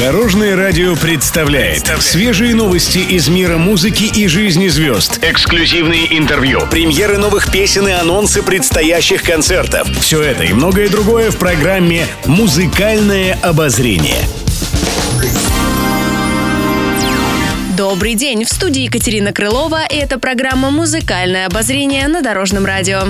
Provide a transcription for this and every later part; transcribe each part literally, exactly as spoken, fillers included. Дорожное радио представляет свежие новости из мира музыки и жизни звезд. Эксклюзивные интервью, премьеры новых песен и анонсы предстоящих концертов. Все это и многое другое в программе «Музыкальное обозрение». Добрый день! В студии Екатерина Крылова, и это программа «Музыкальное обозрение» на Дорожном радио.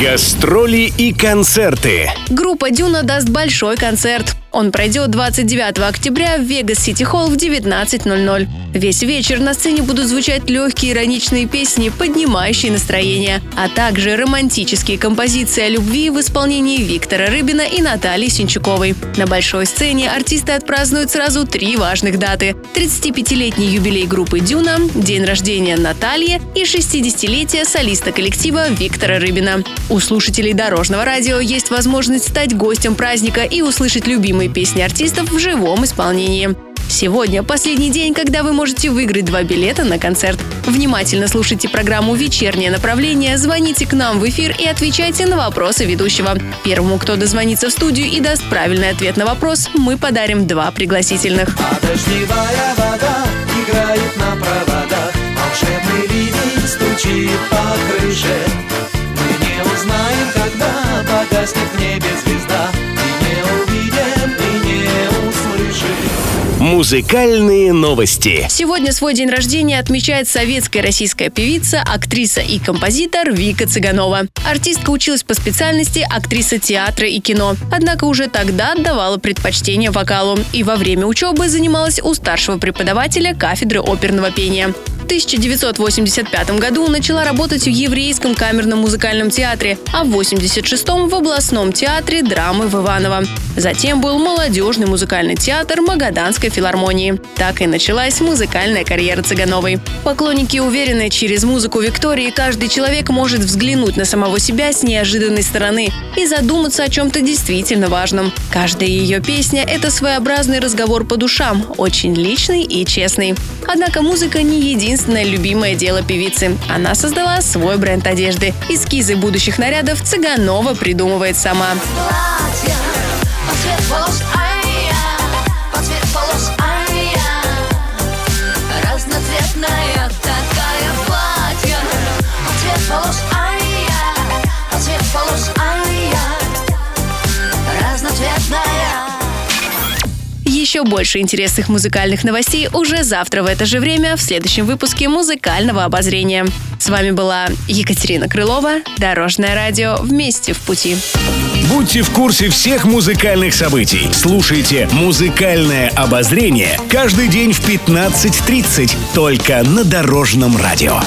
Гастроли и концерты. Группа «Дюна» даст большой концерт. Он пройдет двадцать девятого октября в Вегас Сити Холл в девятнадцать ноль ноль. Весь вечер на сцене будут звучать легкие ироничные песни, поднимающие настроение, а также романтические композиции о любви в исполнении Виктора Рыбина и Натальи Сенчуковой. На большой сцене артисты отпразднуют сразу три важных даты: тридцатипятилетний юбилей группы «Дюна», день рождения Натальи и шестидесятилетие солиста коллектива Виктора Рыбина. У слушателей Дорожного радио есть возможность стать гостем праздника и услышать любимые песни артистов в живом исполнении. Сегодня последний день, когда вы можете выиграть два билета на концерт. Внимательно слушайте программу «Вечернее направление», звоните к нам в эфир и отвечайте на вопросы ведущего. Первому, кто дозвонится в студию и даст правильный ответ на вопрос, мы подарим два пригласительных. А дождевая вода играет на проводах, волшебный ливень стучит по крыше. Мы не узнаем, когда погаснет в небе звезда. Музыкальные новости. Сегодня свой день рождения отмечает советская российская певица, актриса и композитор Вика Цыганова. Артистка училась по специальности актриса театра и кино, однако уже тогда отдавала предпочтение вокалу и во время учебы занималась у старшего преподавателя кафедры оперного пения. В тысяча девятьсот восемьдесят пятом году начала работать в Еврейском камерном музыкальном театре, а в восемьдесят шестом в областном театре драмы в Иваново. Затем был молодежный музыкальный театр Магаданской филармонии. Так и началась музыкальная карьера Цыгановой. Поклонники уверены, через музыку Виктории каждый человек может взглянуть на самого себя с неожиданной стороны и задуматься о чем-то действительно важном. Каждая ее песня – это своеобразный разговор по душам, очень личный и честный. Однако музыка не единственная любимое дело певицы. Она создала свой бренд одежды. Эскизы будущих нарядов Цыганова придумывает сама. Еще больше интересных музыкальных новостей уже завтра в это же время в следующем выпуске «Музыкального обозрения». С вами была Екатерина Крылова, Дорожное радио, вместе в пути. Будьте в курсе всех музыкальных событий. Слушайте «Музыкальное обозрение» каждый день в пятнадцать тридцать только на Дорожном радио.